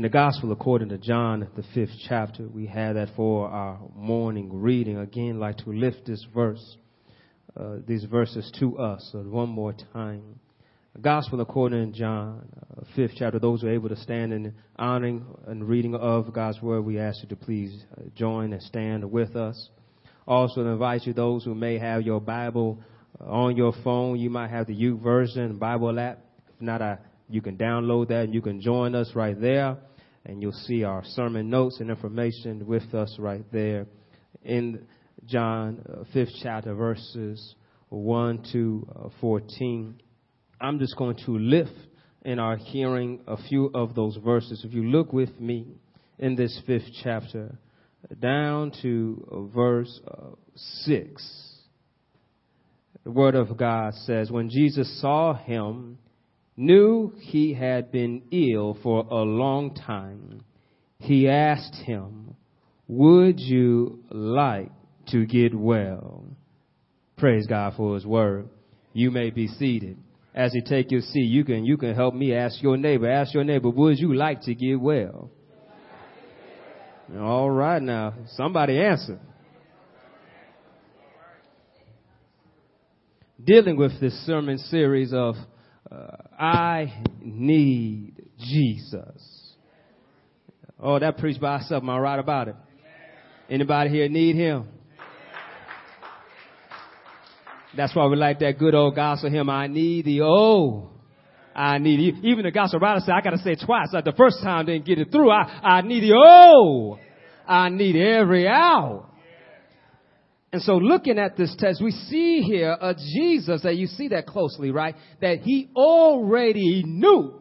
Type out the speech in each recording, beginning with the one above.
In the gospel according to John, the 5th chapter, we had that for our morning reading. Again, like to lift this verse, these verses to us one more time. The gospel according to John, 5th chapter. Those who are able to stand in honoring and reading of God's word, we ask you to please join and stand with us. Also invite you, those who may have your Bible on your phone, you might have the YouVersion Bible app. If not, you can download that and you can join us right there. And you'll see our sermon notes and information with us right there in John 5th chapter, verses 1 to 14. I'm just going to lift in our hearing a few of those verses. If you look with me in this 5th chapter, down to verse 6, the word of God says, when Jesus saw him, knew he had been ill for a long time, he asked him, would you like to get well? Praise God for his word. You may be seated. As you take your seat, you can help me ask your neighbor. Ask your neighbor, would you like to get well? All right now, somebody answer. Dealing with this sermon series of I Need Jesus. Oh, that preached by itself. Am I right about it? Anybody here need him? That's why we like that good old gospel hymn, I need thee, oh, I need thee. Even the gospel writer said, I got to say it twice. Like the first time didn't get it through. I need thee, oh, I need every hour. And so looking at this text, we see here a Jesus that you see that closely, right? That he already knew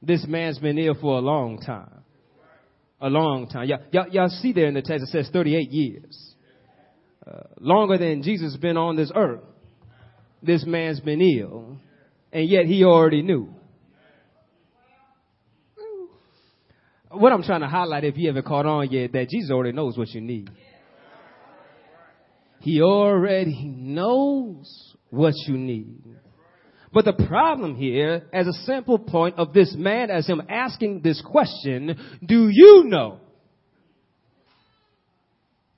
this man's been ill for a long time. A long time. Y'all see there in the text, it says 38 years. Longer than Jesus has been on this earth. This man's been ill. And yet he already knew. What I'm trying to highlight, if you haven't caught on yet, that Jesus already knows what you need. He already knows what you need. But the problem here, as a simple point of this man, as him asking this question, do you know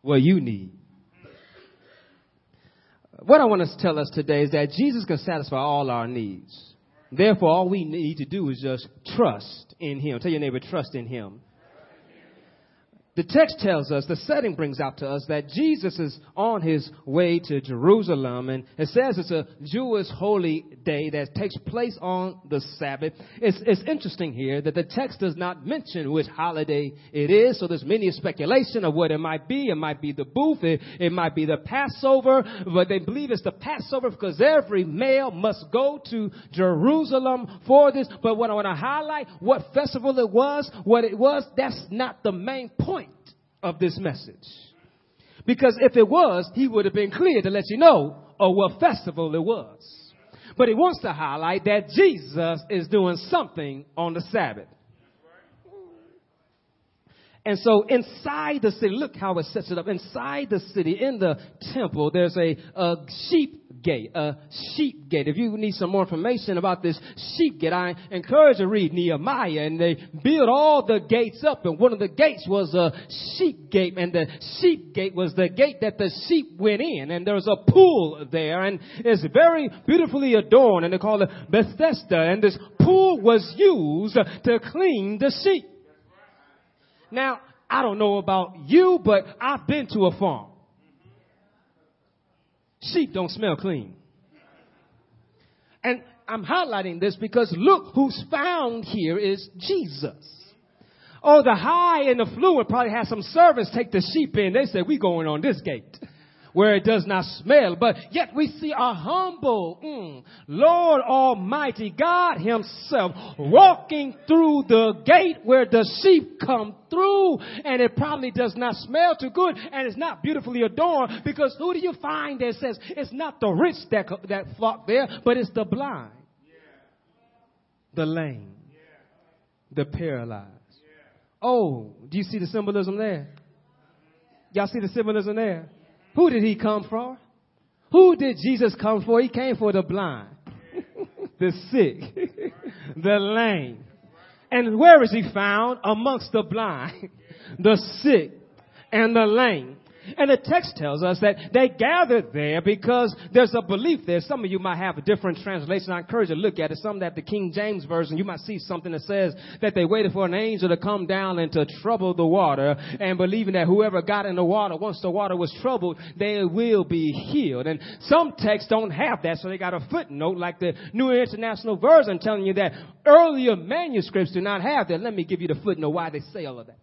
what you need? What I want to tell us today is that Jesus can satisfy all our needs. Therefore, all we need to do is just trust in him. Tell your neighbor, trust in him. The text tells us, the setting brings out to us that Jesus is on his way to Jerusalem, and it says it's a Jewish holy day that takes place on the Sabbath. It's interesting here that the text does not mention which holiday it is, so there's many speculation of what it might be. It might be the booth, it might be the Passover, but they believe it's the Passover because every male must go to Jerusalem for this. But what I want to highlight, what festival it was, that's not the main point of this message, because if it was, he would have been clear to let you know of what festival it was. But he wants to highlight that Jesus is doing something on the Sabbath. And so inside the city, look how it sets it up. Inside the city, in the temple, there's a sheep gate, If you need some more information about this sheep gate, I encourage you to read Nehemiah. And they built all the gates up. And one of the gates was a sheep gate. And the sheep gate was the gate that the sheep went in. And there was a pool there. And it's very beautifully adorned. And they call it Bethesda. And this pool was used to clean the sheep. Now, I don't know about you, but I've been to a farm. Sheep don't smell clean. And I'm highlighting this because look who's found here is Jesus. Oh, the high and affluent probably had some servants take the sheep in. They said, we going on this gate where it does not smell. But yet we see a humble Lord Almighty God himself walking through the gate where the sheep come through, and it probably does not smell too good, and it's not beautifully adorned, because who do you find that says it's not the rich that flock there, but it's the blind, the lame, the paralyzed. Oh, do you see the symbolism there? Y'all see the symbolism there? Who did he come for? Who did Jesus come for? He came for the blind, the sick, the lame, And where is he found? Amongst the blind, the sick, and the lame. And the text tells us that they gathered there because there's a belief there. Some of you might have a different translation. I encourage you to look at it. Some that the King James Version, you might see something that says that they waited for an angel to come down and to trouble the water, and believing that whoever got in the water, once the water was troubled, they will be healed. And some texts don't have that, so they got a footnote like the New International Version telling you that earlier manuscripts do not have that. Let me give you the footnote why they say all of that.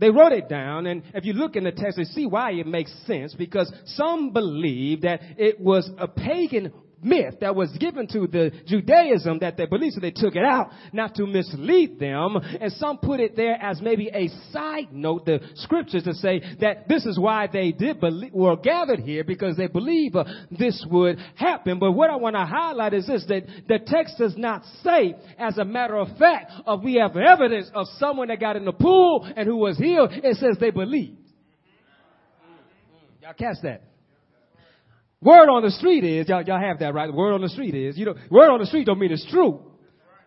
They wrote it down, and if you look in the text, you see why it makes sense, because some believe that it was a pagan myth that was given to the Judaism that they believed, so they took it out not to mislead them, and some put it there as maybe a side note, the scriptures, to say that this is why they did believe, were gathered here, because they believe this would happen. But what I want to highlight is this, that the text does not say, as a matter of fact, if we have evidence of someone that got in the pool and who was healed, it says they believed. Y'all catch that? Word on the street is, y'all have that, right? Word on the street is, word on the street don't mean it's true.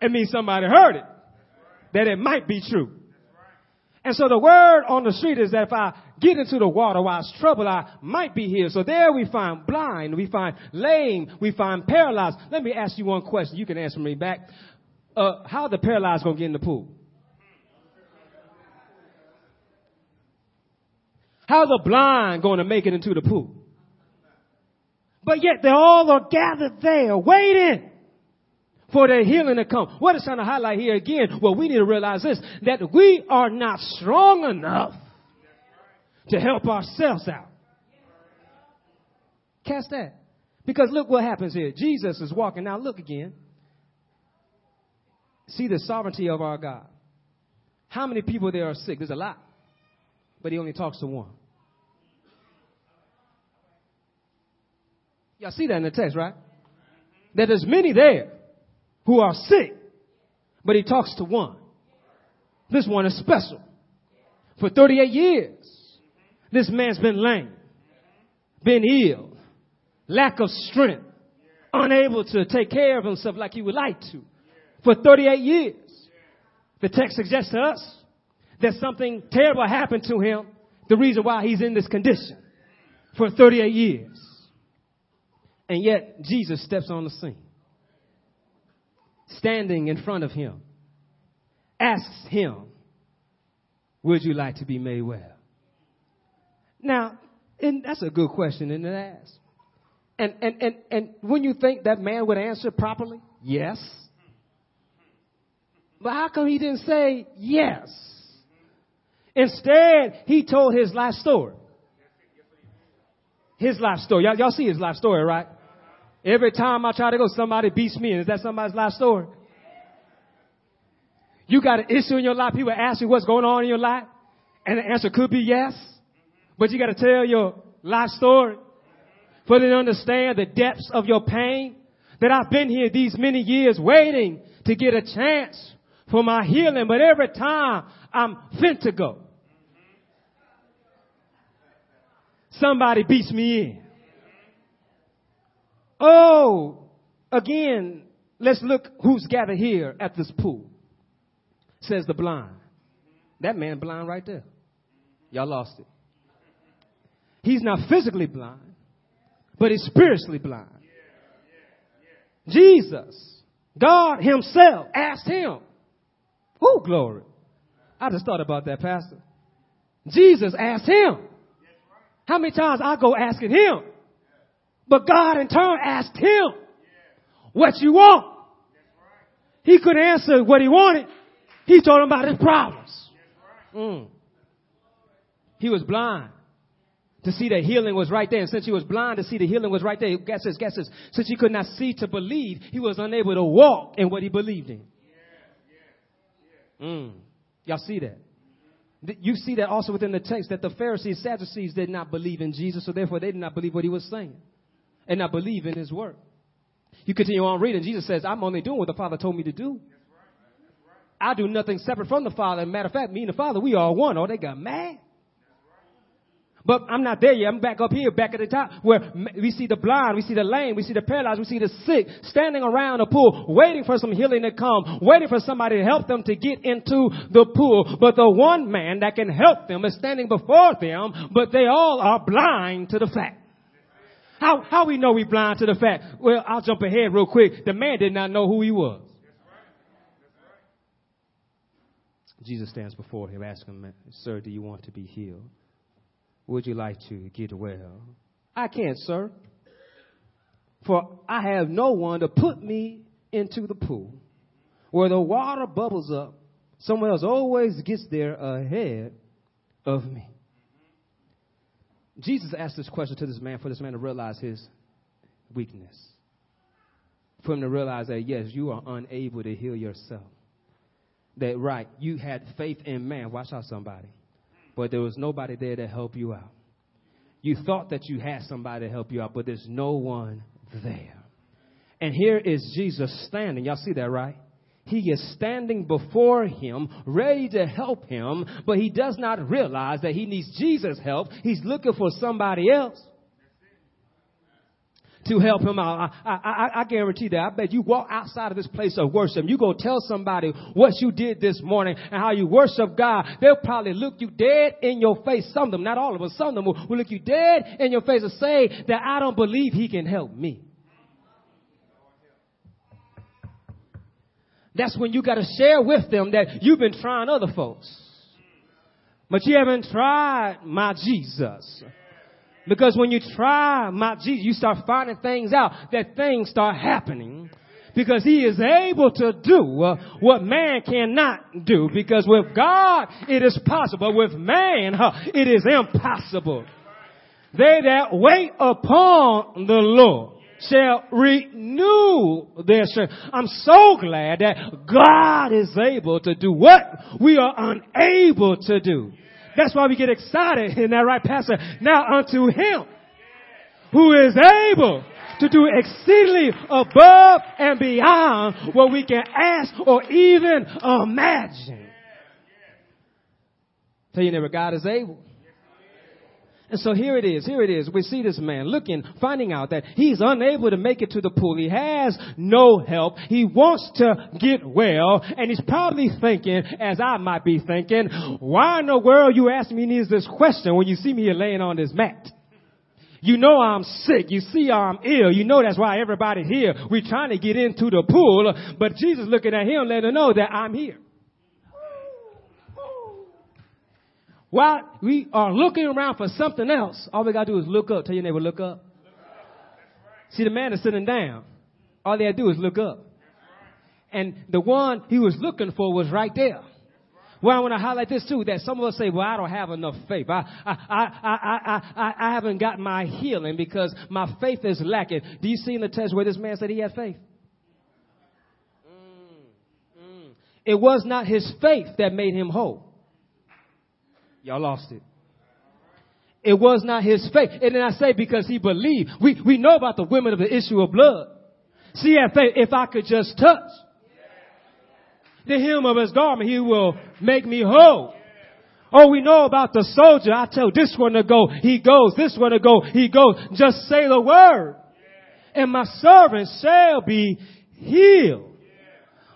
It means somebody heard it, that it might be true. And so the word on the street is that if I get into the water while it's troubled, I might be healed. So there we find blind, we find lame, we find paralyzed. Let me ask you one question. You can answer me back. How the paralyzed going to get in the pool? How the blind going to make it into the pool? But yet they all are gathered there waiting for their healing to come. What it's trying to highlight here again, well, we need to realize this, that we are not strong enough to help ourselves out. Catch that. Because look what happens here. Jesus is walking. Now look again. See the sovereignty of our God. How many people there are sick? There's a lot. But he only talks to one. Y'all see that in the text, right? That there's many there who are sick, but he talks to one. This one is special. For 38 years, this man's been lame, been ill, lack of strength, unable to take care of himself like he would like to. For 38 years, the text suggests to us that something terrible happened to him, the reason why he's in this condition for 38 years. And yet Jesus steps on the scene, standing in front of him, asks him, would you like to be made well? Now, and that's a good question, isn't it, asked? And wouldn't you think that man would answer properly? Yes. But how come he didn't say yes? Instead, he told his life story. His life story. Y'all see his life story, right? Every time I try to go, somebody beats me. And is that somebody's life story? You got an issue in your life. People ask you what's going on in your life. And the answer could be yes. But you got to tell your life story for them to understand the depths of your pain. That I've been here these many years waiting to get a chance for my healing. But every time I'm fit to go, somebody beats me in. Oh, again, let's look who's gathered here at this pool. Says the blind. That man blind right there. Y'all lost it. He's not physically blind, but he's spiritually blind. Jesus, God himself, asked him. Oh, glory. I just thought about that, Pastor. Jesus asked him. How many times I go asking him, but God in turn asked him what you want. He couldn't answer what he wanted. He told him about his problems. He was blind to see that healing was right there. And since he was blind to see the healing was right there, guess this. Since he could not see to believe, he was unable to walk in what he believed in. Y'all see that? You see that also within the text that the Pharisees, Sadducees did not believe in Jesus, so therefore they did not believe what he was saying and not believe in his word. You continue on reading. Jesus says, I'm only doing what the Father told me to do. I do nothing separate from the Father. Matter of fact, me and the Father, we are one. Oh, they got mad. But I'm not there yet. I'm back up here, back at the top, where we see the blind, we see the lame, we see the paralyzed, we see the sick, standing around the pool, waiting for some healing to come, waiting for somebody to help them to get into the pool. But the one man that can help them is standing before them, but they all are blind to the fact. How we know we blind to the fact? Well, I'll jump ahead real quick. The man did not know who he was. Jesus stands before him, asking him, "Sir, do you want to be healed? Would you like to get well?" "I can't, sir, for I have no one to put me into the pool. Where the water bubbles up, someone else always gets there ahead of me." Jesus asked this question to this man for this man to realize his weakness, for him to realize that, yes, you are unable to heal yourself. That, right, you had faith in man. Watch out, somebody. But there was nobody there to help you out. You thought that you had somebody to help you out, but there's no one there. And here is Jesus standing. Y'all see that, right? He is standing before him, ready to help him, but he does not realize that he needs Jesus' help. He's looking for somebody else to help him out. I guarantee that. I bet you walk outside of this place of worship, you go tell somebody what you did this morning and how you worship God. They'll probably look you dead in your face. Some of them, not all of them, some of them will look you dead in your face and say that I don't believe he can help me. That's when you got to share with them that you've been trying other folks, but you haven't tried my Jesus. Because when you try my Jesus, you start finding things out, that things start happening, because he is able to do what man cannot do. Because with God, it is possible. With man, it is impossible. They that wait upon the Lord shall renew their strength. I'm so glad that God is able to do what we are unable to do. That's why we get excited. Isn't that right, Pastor? Now unto him who is able to do exceedingly above and beyond what we can ask or even imagine. Tell your neighbor, God is able. And so here it is. Here it is. We see this man looking, finding out that he's unable to make it to the pool. He has no help. He wants to get well. And he's probably thinking, as I might be thinking, why in the world you asking me this question when you see me here laying on this mat? You know I'm sick. You see I'm ill. You know that's why everybody here, we're trying to get into the pool. But Jesus looking at him, letting him know that I'm here. While we are looking around for something else, all we got to do is look up. Tell your neighbor, look up. See, the man is sitting down. All they had to do is look up. And the one he was looking for was right there. Well, I want to highlight this, too, that some of us say, well, I don't have enough faith. I haven't got my healing because my faith is lacking. Do you see in the text where this man said he had faith? It was not his faith that made him whole. Y'all lost it. It was not his faith. And then I say because he believed. We know about the women of the issue of blood. She had faith. If I could just touch the hem of his garment, he will make me whole. Oh, we know about the soldier. I tell this one to go. He goes. This one to go. He goes. Just say the word and my servant shall be healed.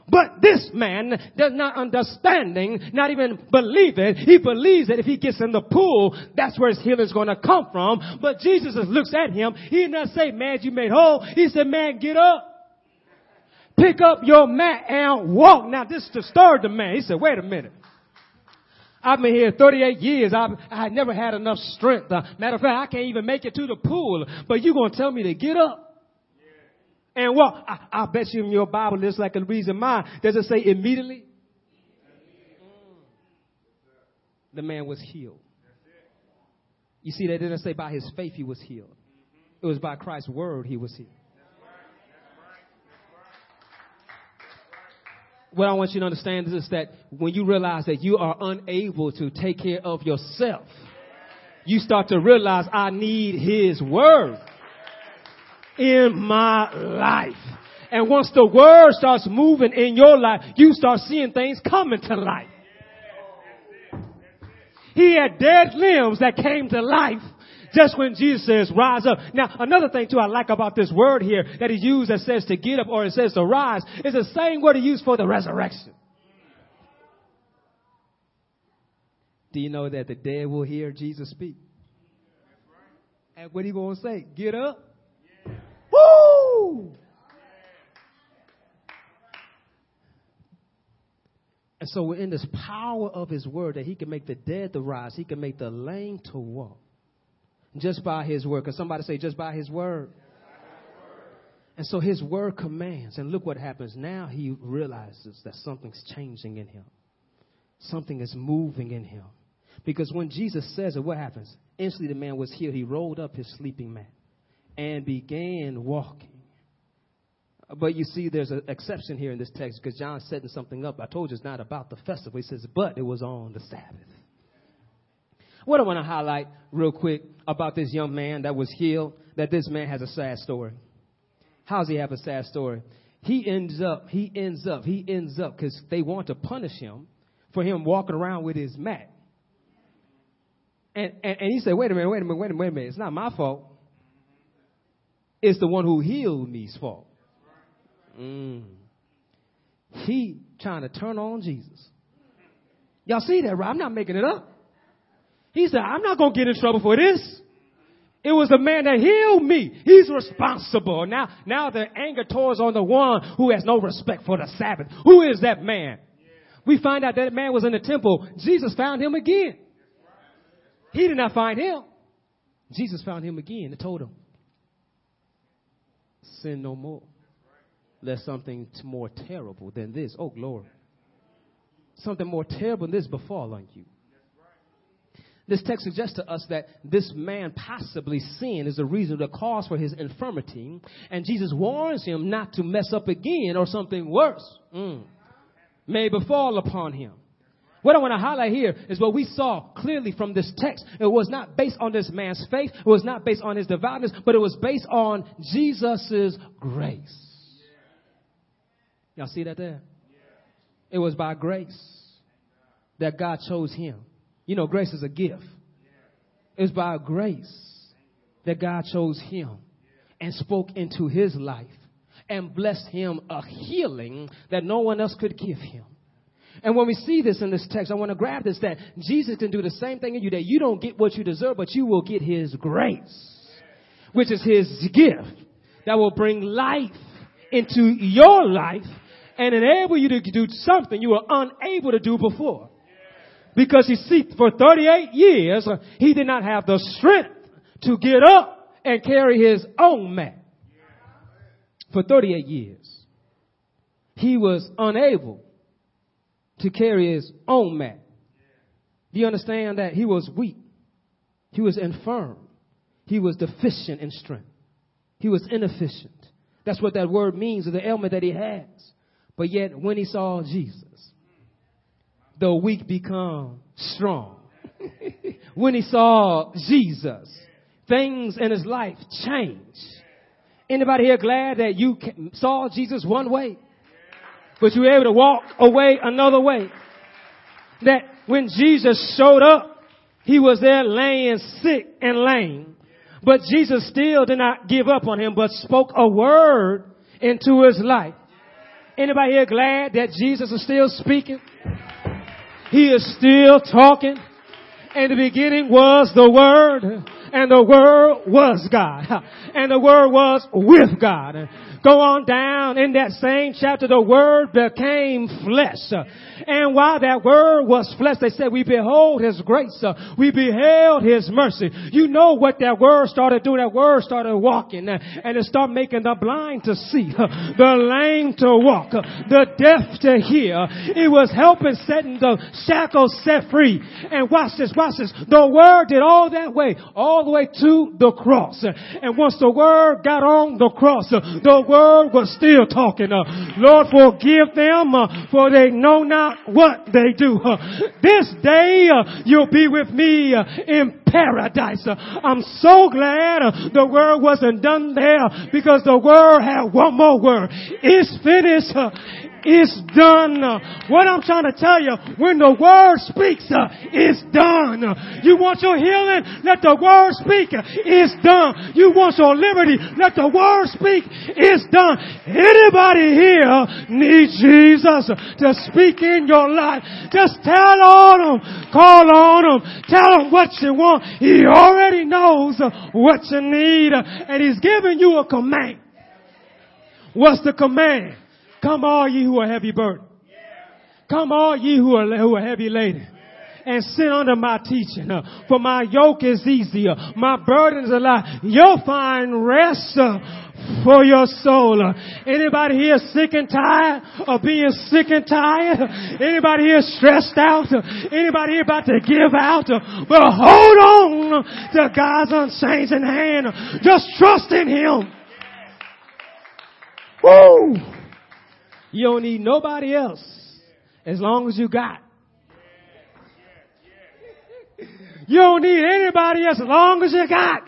But this man does not understanding, not even believing. He believes that if he gets in the pool, that's where his healing is going to come from. But Jesus looks at him. He did not say, man, you made whole. He said, man, get up. Pick up your mat and walk. Now, this disturbed the man. He said, wait a minute. I've been here 38 years. I never had enough strength. Matter of fact, I can't even make it to the pool. But you're going to tell me to get up and walk. I bet you in your Bible, just like it reads in mine, does it say immediately? The man was healed. You see, they didn't say by his faith he was healed. It was by Christ's word he was healed. What I want you to understand is that when you realize that you are unable to take care of yourself, you start to realize I need his word in my life. And once the word starts moving in your life, you start seeing things coming to life. He had dead limbs that came to life just when Jesus says, rise up. Now, another thing, too, I like about this word here that he used that says to get up or it says to rise is the same word he used for the resurrection. Do you know that the dead will hear Jesus speak? And what he going to say? Get up. Yeah. Woo! Yeah. And so we're in this power of his word that he can make the dead to rise. He can make the lame to walk. Just by his word. Because somebody say, just by his word. And so his word commands. And look what happens. Now he realizes that something's changing in him. Something is moving in him. Because when Jesus says it, what happens? Instantly the man was healed. He rolled up his sleeping mat and began walking. But you see, there's an exception here in this text because John's setting something up. I told you it's not about the festival. He says, but it was on the Sabbath. What I want to highlight real quick about this young man that was healed, that this man has a sad story. How does he have a sad story? He ends up because they want to punish him for him walking around with his mat. And he said, wait a minute. It's not my fault. It's the one who healed me's fault. He trying to turn on Jesus. Y'all see that, right? I'm not making it up. He said, I'm not going to get in trouble for this. It was the man that healed me. He's responsible. Now the anger towards on the one who has no respect for the Sabbath. Who is that man? We find out that man was in the temple. Jesus found him again. He did not find him. Jesus found him again and told him, sin no more. Lest something more terrible than this. Oh, glory. Something more terrible than this befall on you. This text suggests to us that this man possibly sin is the reason, the cause for his infirmity. And Jesus warns him not to mess up again or something worse may befall upon him. What I want to highlight here is what we saw clearly from this text. It was not based on this man's faith. It was not based on his devoutness, but it was based on Jesus's grace. Y'all see that there? It was by grace that God chose him. You know, grace is a gift. It's by grace that God chose him and spoke into his life and blessed him a healing that no one else could give him. And when we see this in this text, I want to grab this, that Jesus can do the same thing in you, that you don't get what you deserve, but you will get his grace, which is his gift that will bring life into your life and enable you to do something you were unable to do before. Because you see, for 38 years, he did not have the strength to get up and carry his own mat. For 38 years, he was unable to carry his own mat. Do you understand that he was weak? He was infirm. He was deficient in strength. He was inefficient. That's what that word means, the ailment that he has. But yet, when he saw Jesus, the weak become strong. When he saw Jesus, things in his life changed. Anybody here glad that you saw Jesus one way, but you were able to walk away another way? That when Jesus showed up, he was there laying sick and lame. But Jesus still did not give up on him, but spoke a word into his life. Anybody here glad that Jesus is still speaking? He is still talking. And the beginning was the Word, and the Word was God, and the Word was with God. Go on down in that same chapter, the Word became flesh. And while that Word was flesh, they said, we behold His grace. We beheld His mercy. You know what that Word started doing. That Word started walking, and it started making the blind to see, the lame to walk, the deaf to hear. It was helping setting the shackles set free. And watch this. The Word did all that way, all the way to the cross. And once the Word got on the cross, the Word was still talking. Lord, forgive them, for they know not what they do. This day you'll be with me in paradise. I'm so glad the Word wasn't done there, because the Word had one more word. It's finished. is done. What I'm trying to tell you, when the word speaks, it's done. You want your healing? Let the word speak. It's done. You want your liberty? Let the word speak. It's done. Anybody here need Jesus to speak in your life? Just tell on him. Call on him. Tell him what you want. He already knows what you need, and he's giving you a command. What's the command? Come all ye who are heavy burdened. Come all ye who are heavy laden. And sit under my teaching. For my yoke is easier. My burden is a light. You'll find rest for your soul. Anybody here sick and tired of being sick and tired? Anybody here stressed out? Anybody here about to give out? Well, hold on to God's unchanging hand. Just trust in him. Woo! You don't need nobody else as long as you got. You don't need anybody else as long as you got.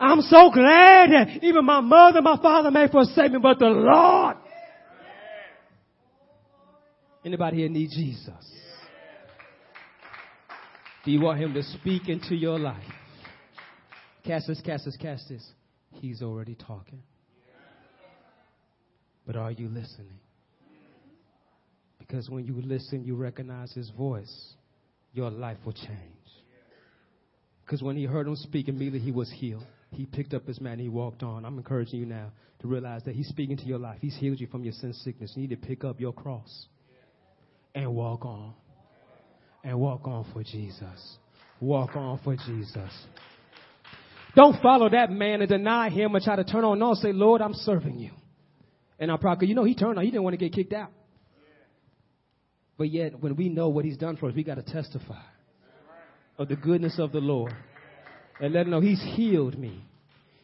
I'm so glad that even my mother and my father may forsake me, but the Lord. Anybody here need Jesus? Do you want him to speak into your life? Cast this. He's already talking. But are you listening? Because when you listen, you recognize his voice. Your life will change. Because when he heard him speak, immediately he was healed. He picked up his mat and he walked on. I'm encouraging you now to realize that he's speaking to your life. He's healed you from your sin sickness. You need to pick up your cross and walk on. And walk on for Jesus. Walk on for Jesus. Don't follow that man and deny him and try to turn on. No, say, Lord, I'm serving you. And our prophet, he turned on. He didn't want to get kicked out. But yet, when we know what he's done for us, we got to testify of the goodness of the Lord. And let him know he's healed me.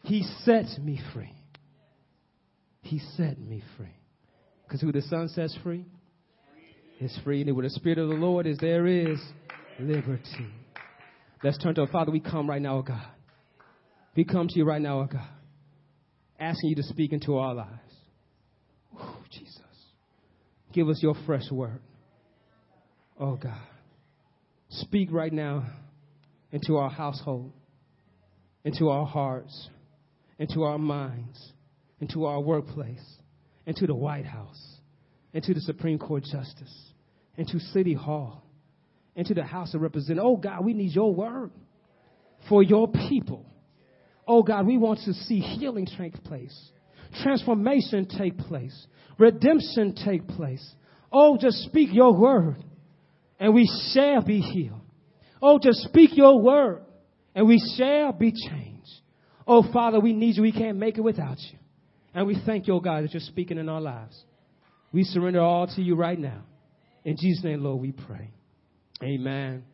He sets me free. He set me free. Because who the Son sets free is free. And where the Spirit of the Lord is, there is liberty. Let's turn to our Father. We come right now, oh God. We come to you right now, oh God, asking you to speak into our lives. Oh, Jesus, give us your fresh word. Oh, God, speak right now into our household, into our hearts, into our minds, into our workplace, into the White House, into the Supreme Court Justice, into City Hall, into the House of Representatives. Oh, God, we need your word for your people. Oh, God, we want to see healing take place, transformation take place, redemption take place. Oh, just speak your word, and we shall be healed. Oh, just speak your word, and we shall be changed. Oh, Father, we need you. We can't make it without you. And we thank you, oh, God, that you're speaking in our lives. We surrender all to you right now. In Jesus' name, Lord, we pray. Amen.